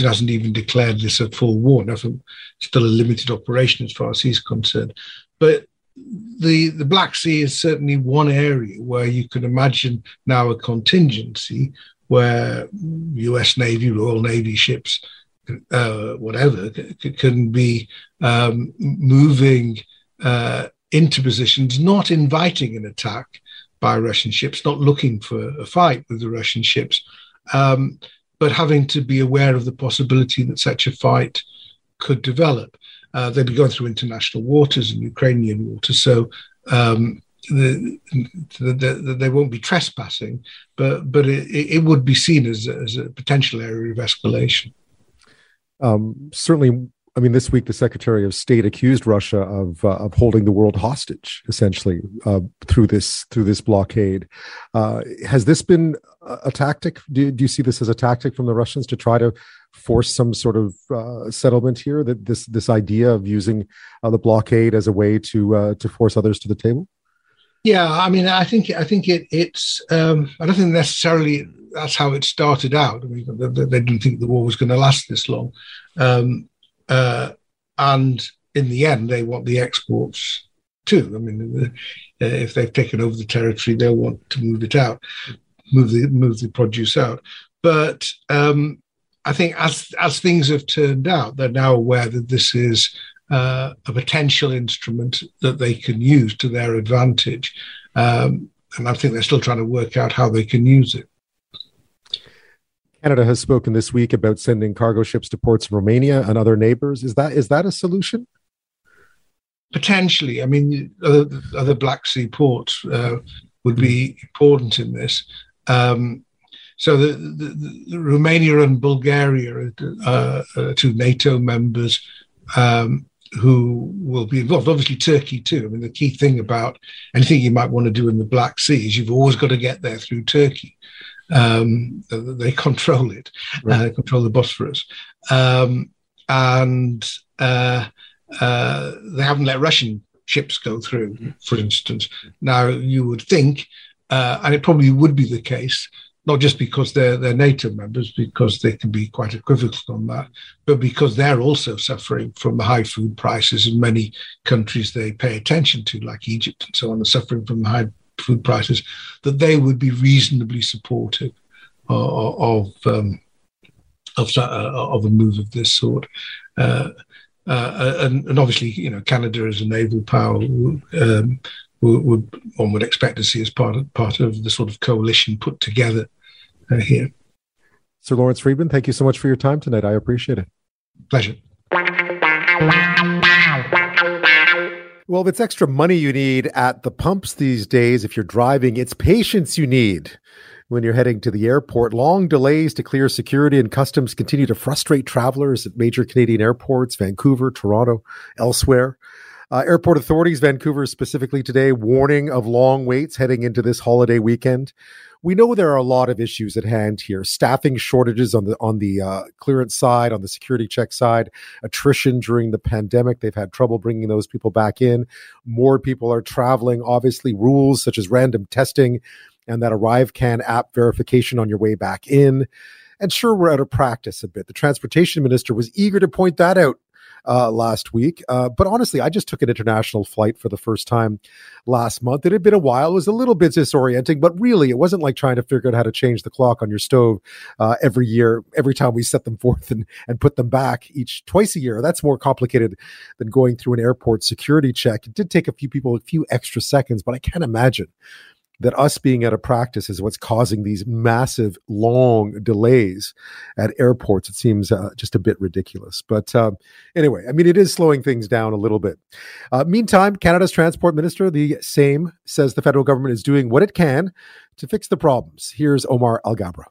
hasn't even declared this a full war. Nothing, still a limited operation as far as he's concerned. But the Black Sea is certainly one area where you can imagine now a contingency where U.S. Navy, Royal Navy ships, can be moving into positions, not inviting an attack by Russian ships, not looking for a fight with the Russian ships, but having to be aware of the possibility that such a fight could develop. They'd be going through international waters and Ukrainian waters, so they won't be trespassing, but it would be seen as a potential area of escalation. Certainly, I mean, this week the Secretary of State accused Russia of holding the world hostage, essentially, through this blockade. Has this been a tactic? Do you see this as a tactic from the Russians to try to force some sort of settlement here? That this idea of using the blockade as a way to force others to the table? Yeah, I mean, I think it's. I don't think necessarily that's how it started out. I mean, they didn't think the war was going to last this long, and in the end, they want the exports too. I mean, if they've taken over the territory, they'll want to move it out, move the produce out. But I think as things have turned out, they're now aware that this is a potential instrument that they can use to their advantage. And I think they're still trying to work out how they can use it. Canada has spoken this week about sending cargo ships to ports in Romania and other neighbors. Is that a solution? Potentially. I mean, other Black Sea ports would be important in this. So the Romania and Bulgaria are two NATO members who will be involved. Obviously, Turkey too. I mean, the key thing about anything you might want to do in the Black Sea is you've always got to get there through Turkey. They control it. Right. They control the Bosphorus. And they haven't let Russian ships go through, for instance. Now, you would think, and it probably would be the case, not just because they're NATO members, because they can be quite equivocal on that, but because they're also suffering from the high food prices in many countries they pay attention to, like Egypt and so on, are suffering from the high food prices, that they would be reasonably supportive of a move of this sort. And obviously, you know, Canada as a naval power would expect to see as part of the sort of coalition put together here. Sir Lawrence Friedman, thank you so much for your time tonight. I appreciate it. Pleasure. Well, if it's extra money you need at the pumps these days, if you're driving, it's patience you need when you're heading to the airport. Long delays to clear security and customs continue to frustrate travelers at major Canadian airports, Vancouver, Toronto, elsewhere. Airport authorities, Vancouver specifically today, warning of long waits heading into this holiday weekend. We know there are a lot of issues at hand here. Staffing shortages on the clearance side, on the security check side, attrition during the pandemic. They've had trouble bringing those people back in. More people are traveling. Obviously, rules such as random testing and that ArriveCan app verification on your way back in. And sure, we're out of practice a bit. The transportation minister was eager to point that out last week. But honestly, I just took an international flight for the first time last month. It had been a while. It was a little bit disorienting, but really it wasn't like trying to figure out how to change the clock on your stove every year, every time we set them forth and put them back twice a year. That's more complicated than going through an airport security check. It did take a few extra seconds, but I can't imagine that us being out of practice is what's causing these massive, long delays at airports. It seems just a bit ridiculous. But anyway, I mean, it is slowing things down a little bit. Meantime, Canada's transport minister, the same, says the federal government is doing what it can to fix the problems. Here's Omar Al-Gabra.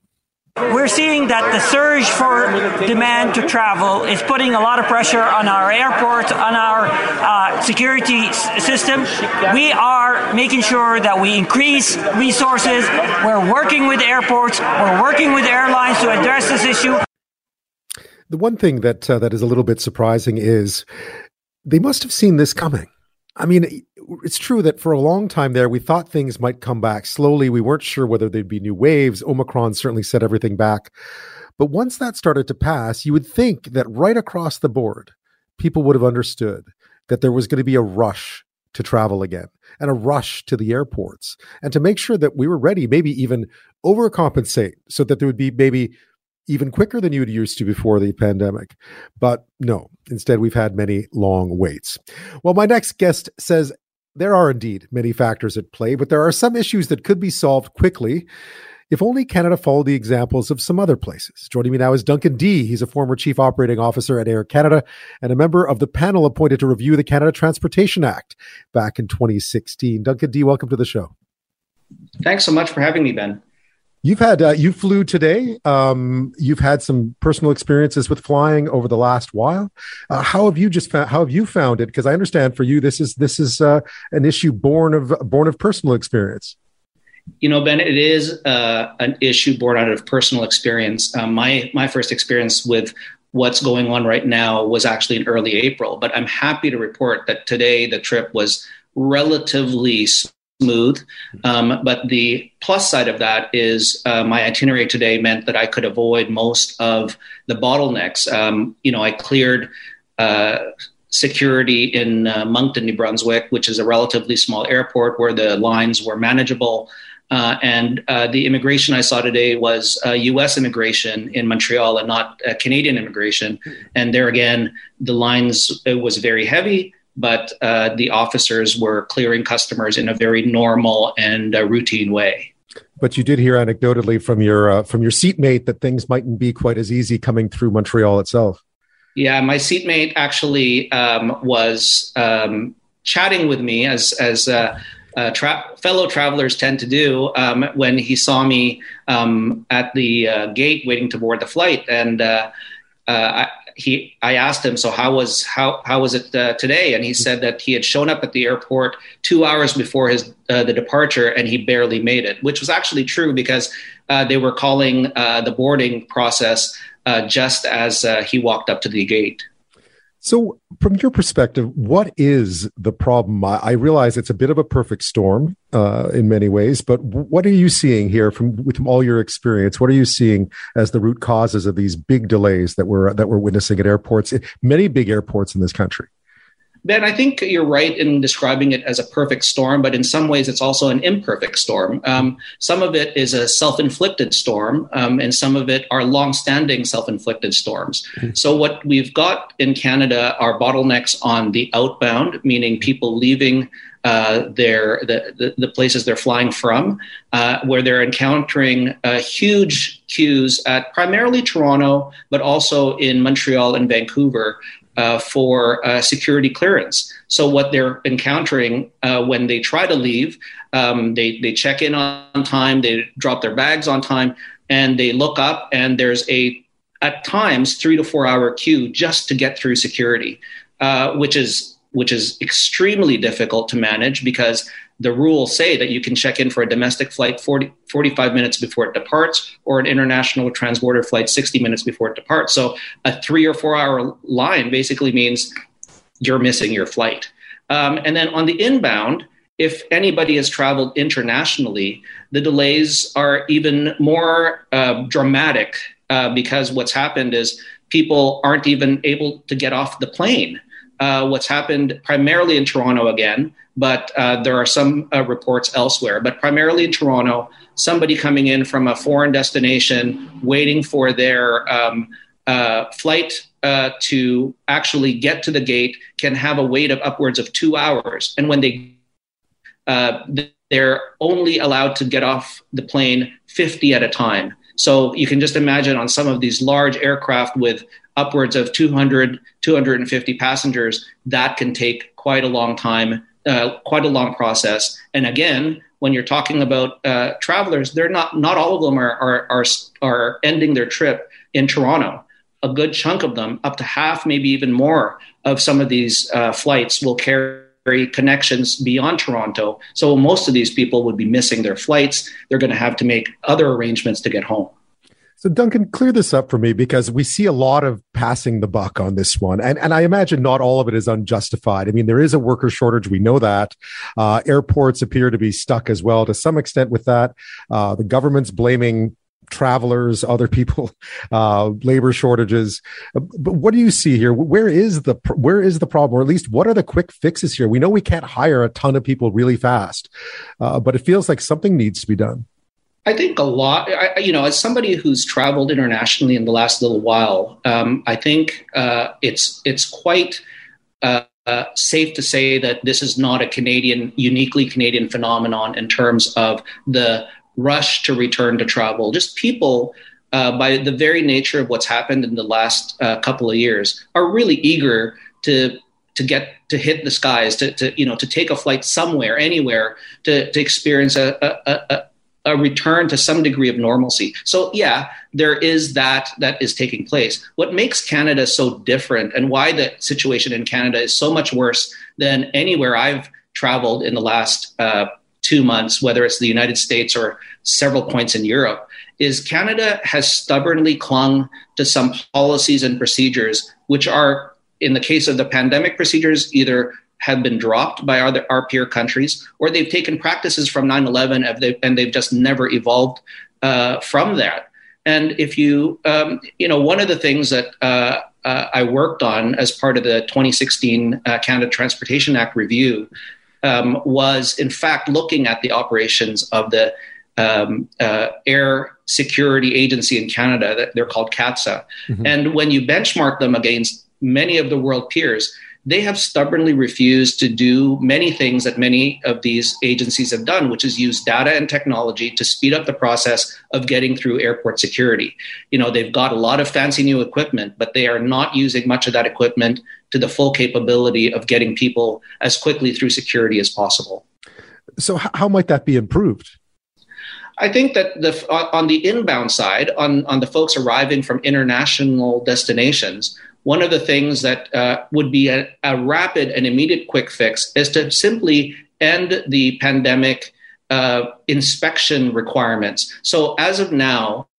We're seeing that the surge for demand to travel is putting a lot of pressure on our airports, on our security system. We are making sure that we increase resources. We're working with airports. We're working with airlines to address this issue. The one thing that is a little bit surprising is they must have seen this coming. I mean, it's true that for a long time there, we thought things might come back slowly. We weren't sure whether there'd be new waves. Omicron certainly set everything back. But once that started to pass, you would think that right across the board, people would have understood that there was going to be a rush to travel again and a rush to the airports and to make sure that we were ready, maybe even overcompensate so that there would be maybe even quicker than you'd used to before the pandemic. But no, instead, we've had many long waits. Well, my next guest says there are indeed many factors at play, but there are some issues that could be solved quickly if only Canada followed the examples of some other places. Joining me now is Duncan Dee. He's a former chief operating officer at Air Canada and a member of the panel appointed to review the Canada Transportation Act back in 2016. Duncan Dee, welcome to the show. Thanks so much for having me, Ben. You've had you flew today. You've had some personal experiences with flying over the last while. How have you found it? Because I understand for you this is an issue born of personal experience. You know, Ben, it is an issue born out of personal experience. My first experience with what's going on right now was actually in early April, but I'm happy to report that today the trip was relatively smooth. But the plus side of that is my itinerary today meant that I could avoid most of the bottlenecks. I cleared security in Moncton, New Brunswick, which is a relatively small airport where the lines were manageable. And the immigration I saw today was U.S. immigration in Montreal and not Canadian immigration. And there again, the lines, it was very heavy. But the officers were clearing customers in a very normal and routine way. But you did hear anecdotally from your seatmate that things mightn't be quite as easy coming through Montreal itself. Yeah, my seatmate actually was chatting with me as fellow travelers tend to do when he saw me at the gate waiting to board the flight, and I asked him, so how was it today? And he said that he had shown up at the airport 2 hours before his the departure, and he barely made it, which was actually true because they were calling the boarding process just as he walked up to the gate. So from your perspective, what is the problem? I realize it's a bit of a perfect storm in many ways, but what are you seeing here with all your experience? What are you seeing as the root causes of these big delays that we're witnessing at airports, many big airports in this country? Ben, I think you're right in describing it as a perfect storm, but in some ways it's also an imperfect storm. Some of it is a self-inflicted storm, and some of it are long-standing self-inflicted storms. So what we've got in Canada are bottlenecks on the outbound, meaning people leaving the places they're flying from, where they're encountering huge queues at primarily Toronto, but also in Montreal and Vancouver, for security clearance. So what they're encountering when they try to leave, they check in on time, they drop their bags on time, and they look up and there's at times 3 to 4 hour queue just to get through security, which is extremely difficult to manage because the rules say that you can check in for a domestic flight 45 minutes before it departs, or an international transborder flight 60 minutes before it departs. So a 3 or 4 hour line basically means you're missing your flight. And then on the inbound, if anybody has traveled internationally, the delays are even more dramatic because what's happened is people aren't even able to get off the plane. What's happened primarily in Toronto again, but there are some reports elsewhere. But primarily in Toronto, somebody coming in from a foreign destination, waiting for their flight to actually get to the gate, can have a wait of upwards of 2 hours. And when they're only allowed to get off the plane 50 at a time. So you can just imagine on some of these large aircraft with upwards of 200, 250 passengers, that can take quite a long time, quite a long process. And again, when you're talking about travelers, they're not all of them are ending their trip in Toronto. A good chunk of them, up to half, maybe even more of some of these flights will carry connections beyond Toronto. So most of these people would be missing their flights. They're going to have to make other arrangements to get home. So Duncan, clear this up for me, because we see a lot of passing the buck on this one. And I imagine not all of it is unjustified. I mean, there is a worker shortage. We know that. Airports appear to be stuck as well to some extent with that. The government's blaming travelers, other people, labor shortages. But what do you see here? Where is the problem? Or at least what are the quick fixes here? We know we can't hire a ton of people really fast, but it feels like something needs to be done. I think a lot, as somebody who's traveled internationally in the last little while, I think it's quite safe to say that this is not a uniquely Canadian phenomenon in terms of the rush to return to travel. Just people, by the very nature of what's happened in the last couple of years, are really eager to hit the skies, to take a flight somewhere, anywhere, to experience a return to some degree of normalcy. So yeah, there is that is taking place. What makes Canada so different and why the situation in Canada is so much worse than anywhere I've traveled in the last 2 months, whether it's the United States or several points in Europe, is Canada has stubbornly clung to some policies and procedures, which are, in the case of the pandemic procedures, either have been dropped by our peer countries, or they've taken practices from 9/11 and they've just never evolved from that. And if you, one of the things that I worked on as part of the 2016 Canada Transportation Act review was, in fact, looking at the operations of the Air Security Agency in Canada. They're called CATSA. Mm-hmm. And when you benchmark them against many of the world peers, they have stubbornly refused to do many things that many of these agencies have done, which is use data and technology to speed up the process of getting through airport security. You know, they've got a lot of fancy new equipment, but they are not using much of that equipment to the full capability of getting people as quickly through security as possible. So how might that be improved? I think that on the inbound side, on the folks arriving from international destinations, one of the things that would be a rapid and immediate quick fix is to simply end the pandemic inspection requirements. So as of now,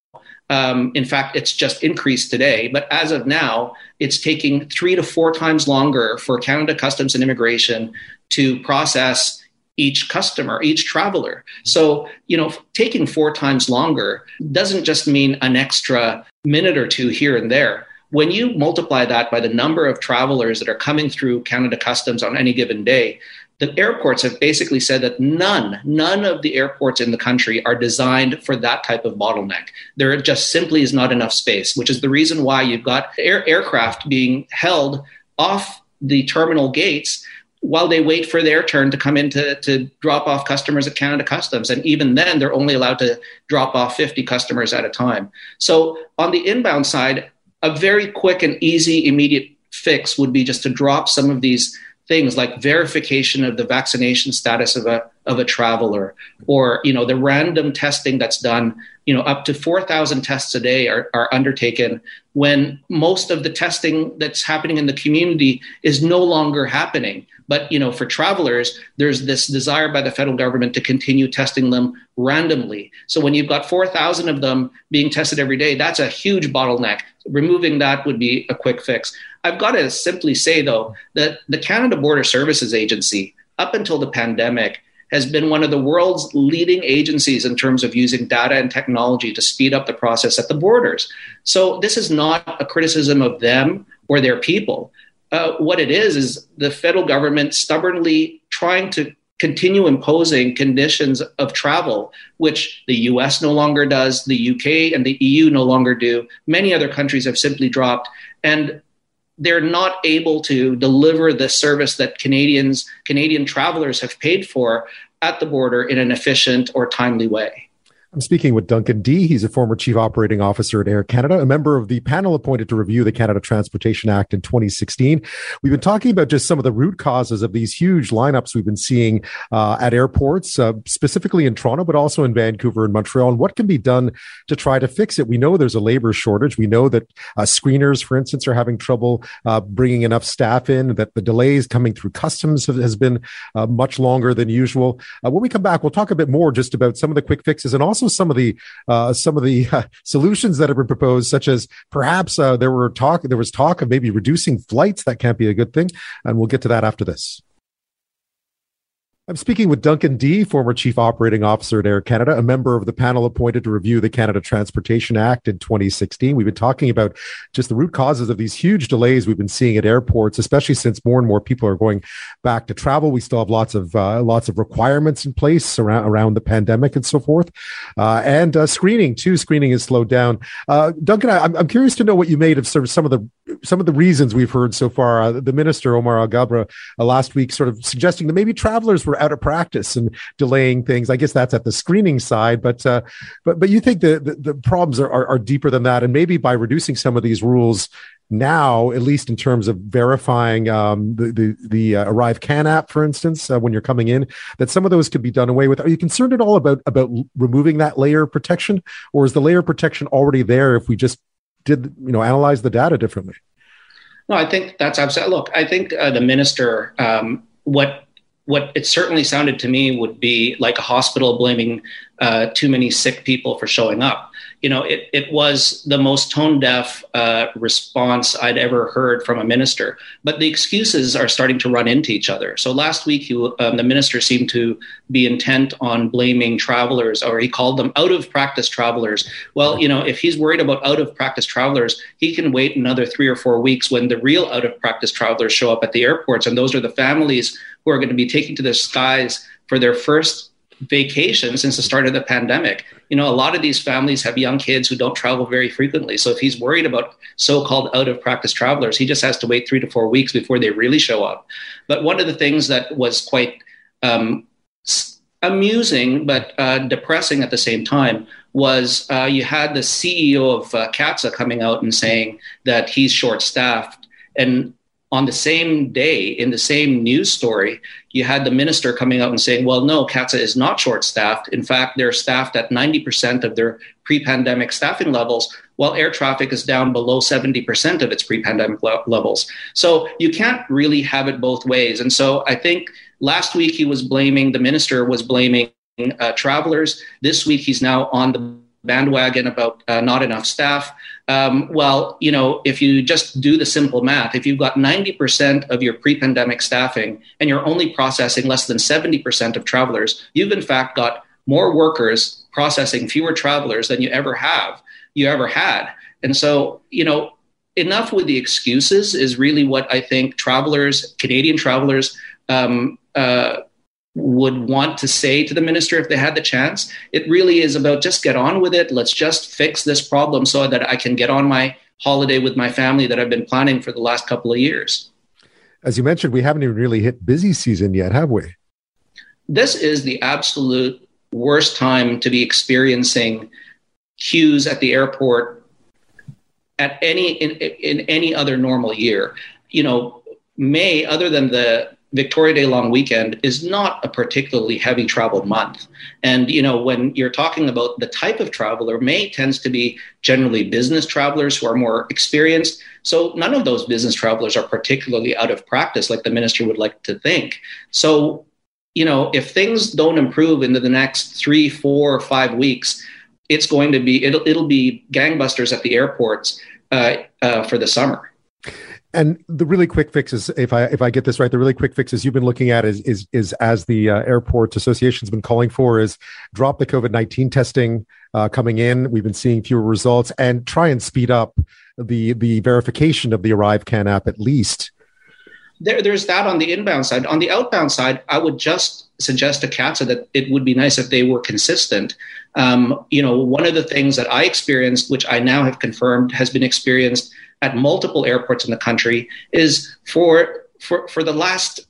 In fact, it's just increased today. But as of now, it's taking 3 to 4 times longer for Canada Customs and Immigration to process each customer, each traveler. So, you know, taking 4 times longer doesn't just mean an extra minute or two here and there. When you multiply that by the number of travelers that are coming through Canada Customs on any given day, the airports have basically said that none of the airports in the country are designed for that type of bottleneck. There just simply is not enough space, which is the reason why you've got aircraft being held off the terminal gates while they wait for their turn to come in to drop off customers at Canada Customs. And even then, they're only allowed to drop off 50 customers at a time. So on the inbound side, a very quick and easy immediate fix would be just to drop some of these things like verification of the vaccination status of a traveler, or, you know, the random testing that's done. You know, up to 4,000 tests a day are undertaken when most of the testing that's happening in the community is no longer happening. But, you know, for travelers, there's this desire by the federal government to continue testing them randomly. So when you've got 4,000 of them being tested every day, that's a huge bottleneck. Removing that would be a quick fix. I've got to simply say, though, that the Canada Border Services Agency, up until the pandemic, has been one of the world's leading agencies in terms of using data and technology to speed up the process at the borders. So this is not a criticism of them or their people. What it is the federal government stubbornly trying to continue imposing conditions of travel, which the US no longer does, the UK and the EU no longer do. Many other countries have simply dropped, and they're not able to deliver the service that Canadian travelers have paid for at the border in an efficient or timely way. I'm speaking with Duncan Dee. He's a former chief operating officer at Air Canada, a member of the panel appointed to review the Canada Transportation Act in 2016. We've been talking about just some of the root causes of these huge lineups we've been seeing at airports, specifically in Toronto, but also in Vancouver and Montreal, and what can be done to try to fix it. We know there's a labor shortage. We know that screeners, for instance, are having trouble bringing enough staff in, that the delays coming through customs has been much longer than usual. When we come back, we'll talk a bit more just about some of the quick fixes and also some of the solutions that have been proposed, such as perhaps there was talk of maybe reducing flights. That can't be a good thing, and we'll get to that after this. I'm speaking with Duncan Dee, former Chief Operating Officer at Air Canada, a member of the panel appointed to review the Canada Transportation Act in 2016. We've been talking about just the root causes of these huge delays we've been seeing at airports, especially since more and more people are going back to travel. We still have lots of requirements in place around the pandemic and so forth. And screening, too. Screening is slowed down. Duncan, I'm curious to know what you made of sort of some of the reasons we've heard so far. The minister, Omar Al-Gabra, last week sort of suggesting that maybe travelers were out of practice and delaying things. I guess that's at the screening side, but you think the problems are deeper than that. And maybe by reducing some of these rules now, at least in terms of verifying the Arrive Can app, for instance, when you're coming in, that some of those could be done away with. Are you concerned at all about removing that layer of protection, or is the layer of protection already there if we just analyze the data differently? No, I think that's absolute. Look, I think the minister, what it certainly sounded to me would be like a hospital blaming too many sick people for showing up. You know, it was the most tone-deaf response I'd ever heard from a minister. But the excuses are starting to run into each other. So last week, the minister seemed to be intent on blaming travelers, or he called them out-of-practice travelers. Well, you know, if he's worried about out-of-practice travelers, he can wait another 3 or 4 weeks when the real out-of-practice travelers show up at the airports. And those are the families who are going to be taking to the skies for their first vacation since the start of the pandemic. You know, a lot of these families have young kids who don't travel very frequently. So if he's worried about so-called out-of-practice travelers, he just has to wait 3 to 4 weeks before they really show up. But one of the things that was quite amusing but depressing at the same time was you had the CEO of CATSA coming out and saying that he's short-staffed, and on the same day, in the same news story, you had the minister coming out and saying, well, no, CATSA is not short-staffed. In fact, they're staffed at 90% of their pre-pandemic staffing levels, while air traffic is down below 70% of its pre-pandemic levels. So you can't really have it both ways. And so I think last week the minister was blaming travelers. This week he's now on the bandwagon about not enough staff. Well, you know, if you just do the simple math, if you've got 90% of your pre-pandemic staffing and you're only processing less than 70% of travelers, you've in fact got more workers processing fewer travelers than you ever had. And so, you know, enough with the excuses is really what I think travelers, Canadian travelers, would want to say to the minister if they had the chance. It really is about just get on with it. Let's just fix this problem so that I can get on my holiday with my family that I've been planning for the last couple of years. As you mentioned, we haven't even really hit busy season yet, have we? This is the absolute worst time to be experiencing queues at the airport at any other normal year. You know, May, other than the Victoria Day long weekend, is not a particularly heavy traveled month. And, you know, when you're talking about the type of traveler, May tends to be generally business travelers who are more experienced. So none of those business travelers are particularly out of practice, like the minister would like to think. So, you know, if things don't improve into the next 3, 4, or 5 weeks, it's going to be, it'll be gangbusters at the airports for the summer. And the really quick fixes, if I get this right, the really quick fixes you've been looking at is as the Airports Association's been calling for, is drop the COVID-19 testing coming in. We've been seeing fewer results, and try and speed up the verification of the Arrive Can app at least. There's that on the inbound side. On the outbound side, I would just suggest to CATSA that it would be nice if they were consistent. You know, one of the things that I experienced, which I now have confirmed has been experienced at multiple airports in the country, is for the last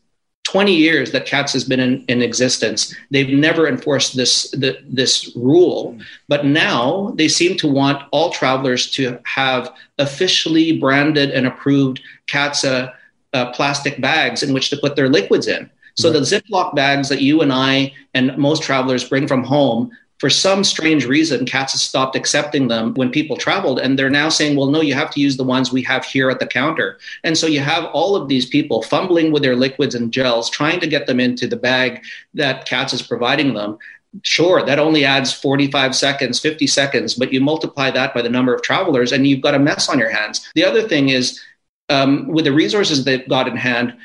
20 years that CATSA has been in existence, they've never enforced this rule. But now they seem to want all travelers to have officially branded and approved CATSA plastic bags in which to put their liquids in. So the Ziploc bags that you and I and most travelers bring from home, for some strange reason, CATSA stopped accepting them when people traveled, and they're now saying, well, no, you have to use the ones we have here at the counter. And so you have all of these people fumbling with their liquids and gels, trying to get them into the bag that CATSA is providing them. Sure, that only adds 45 seconds, 50 seconds, but you multiply that by the number of travelers and you've got a mess on your hands. The other thing is, with the resources they've got in hand,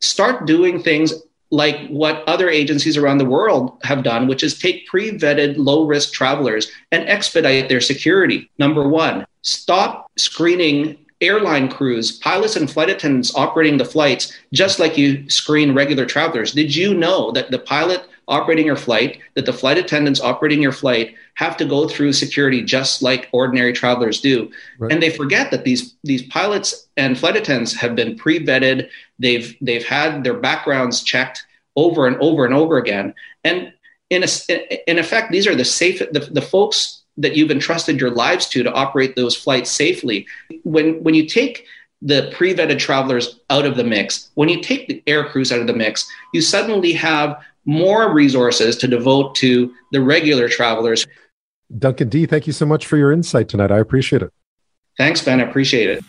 start doing things like what other agencies around the world have done, which is take pre-vetted low-risk travelers and expedite their security. Number one, stop screening airline crews, pilots and flight attendants operating the flights, just like you screen regular travelers. Did you know that the pilot operating your flight, that the flight attendants operating your flight have to go through security just like ordinary travelers do? Right. And they forget that these pilots and flight attendants have been pre-vetted. They've had their backgrounds checked over and over and over again. And in effect, these are the folks that you've entrusted your lives to operate those flights safely. When you take the pre-vetted travelers out of the mix, when you take the air crews out of the mix, you suddenly have more resources to devote to the regular travelers. Duncan Dee, thank you so much for your insight tonight. I appreciate it. Thanks, Ben. I appreciate it.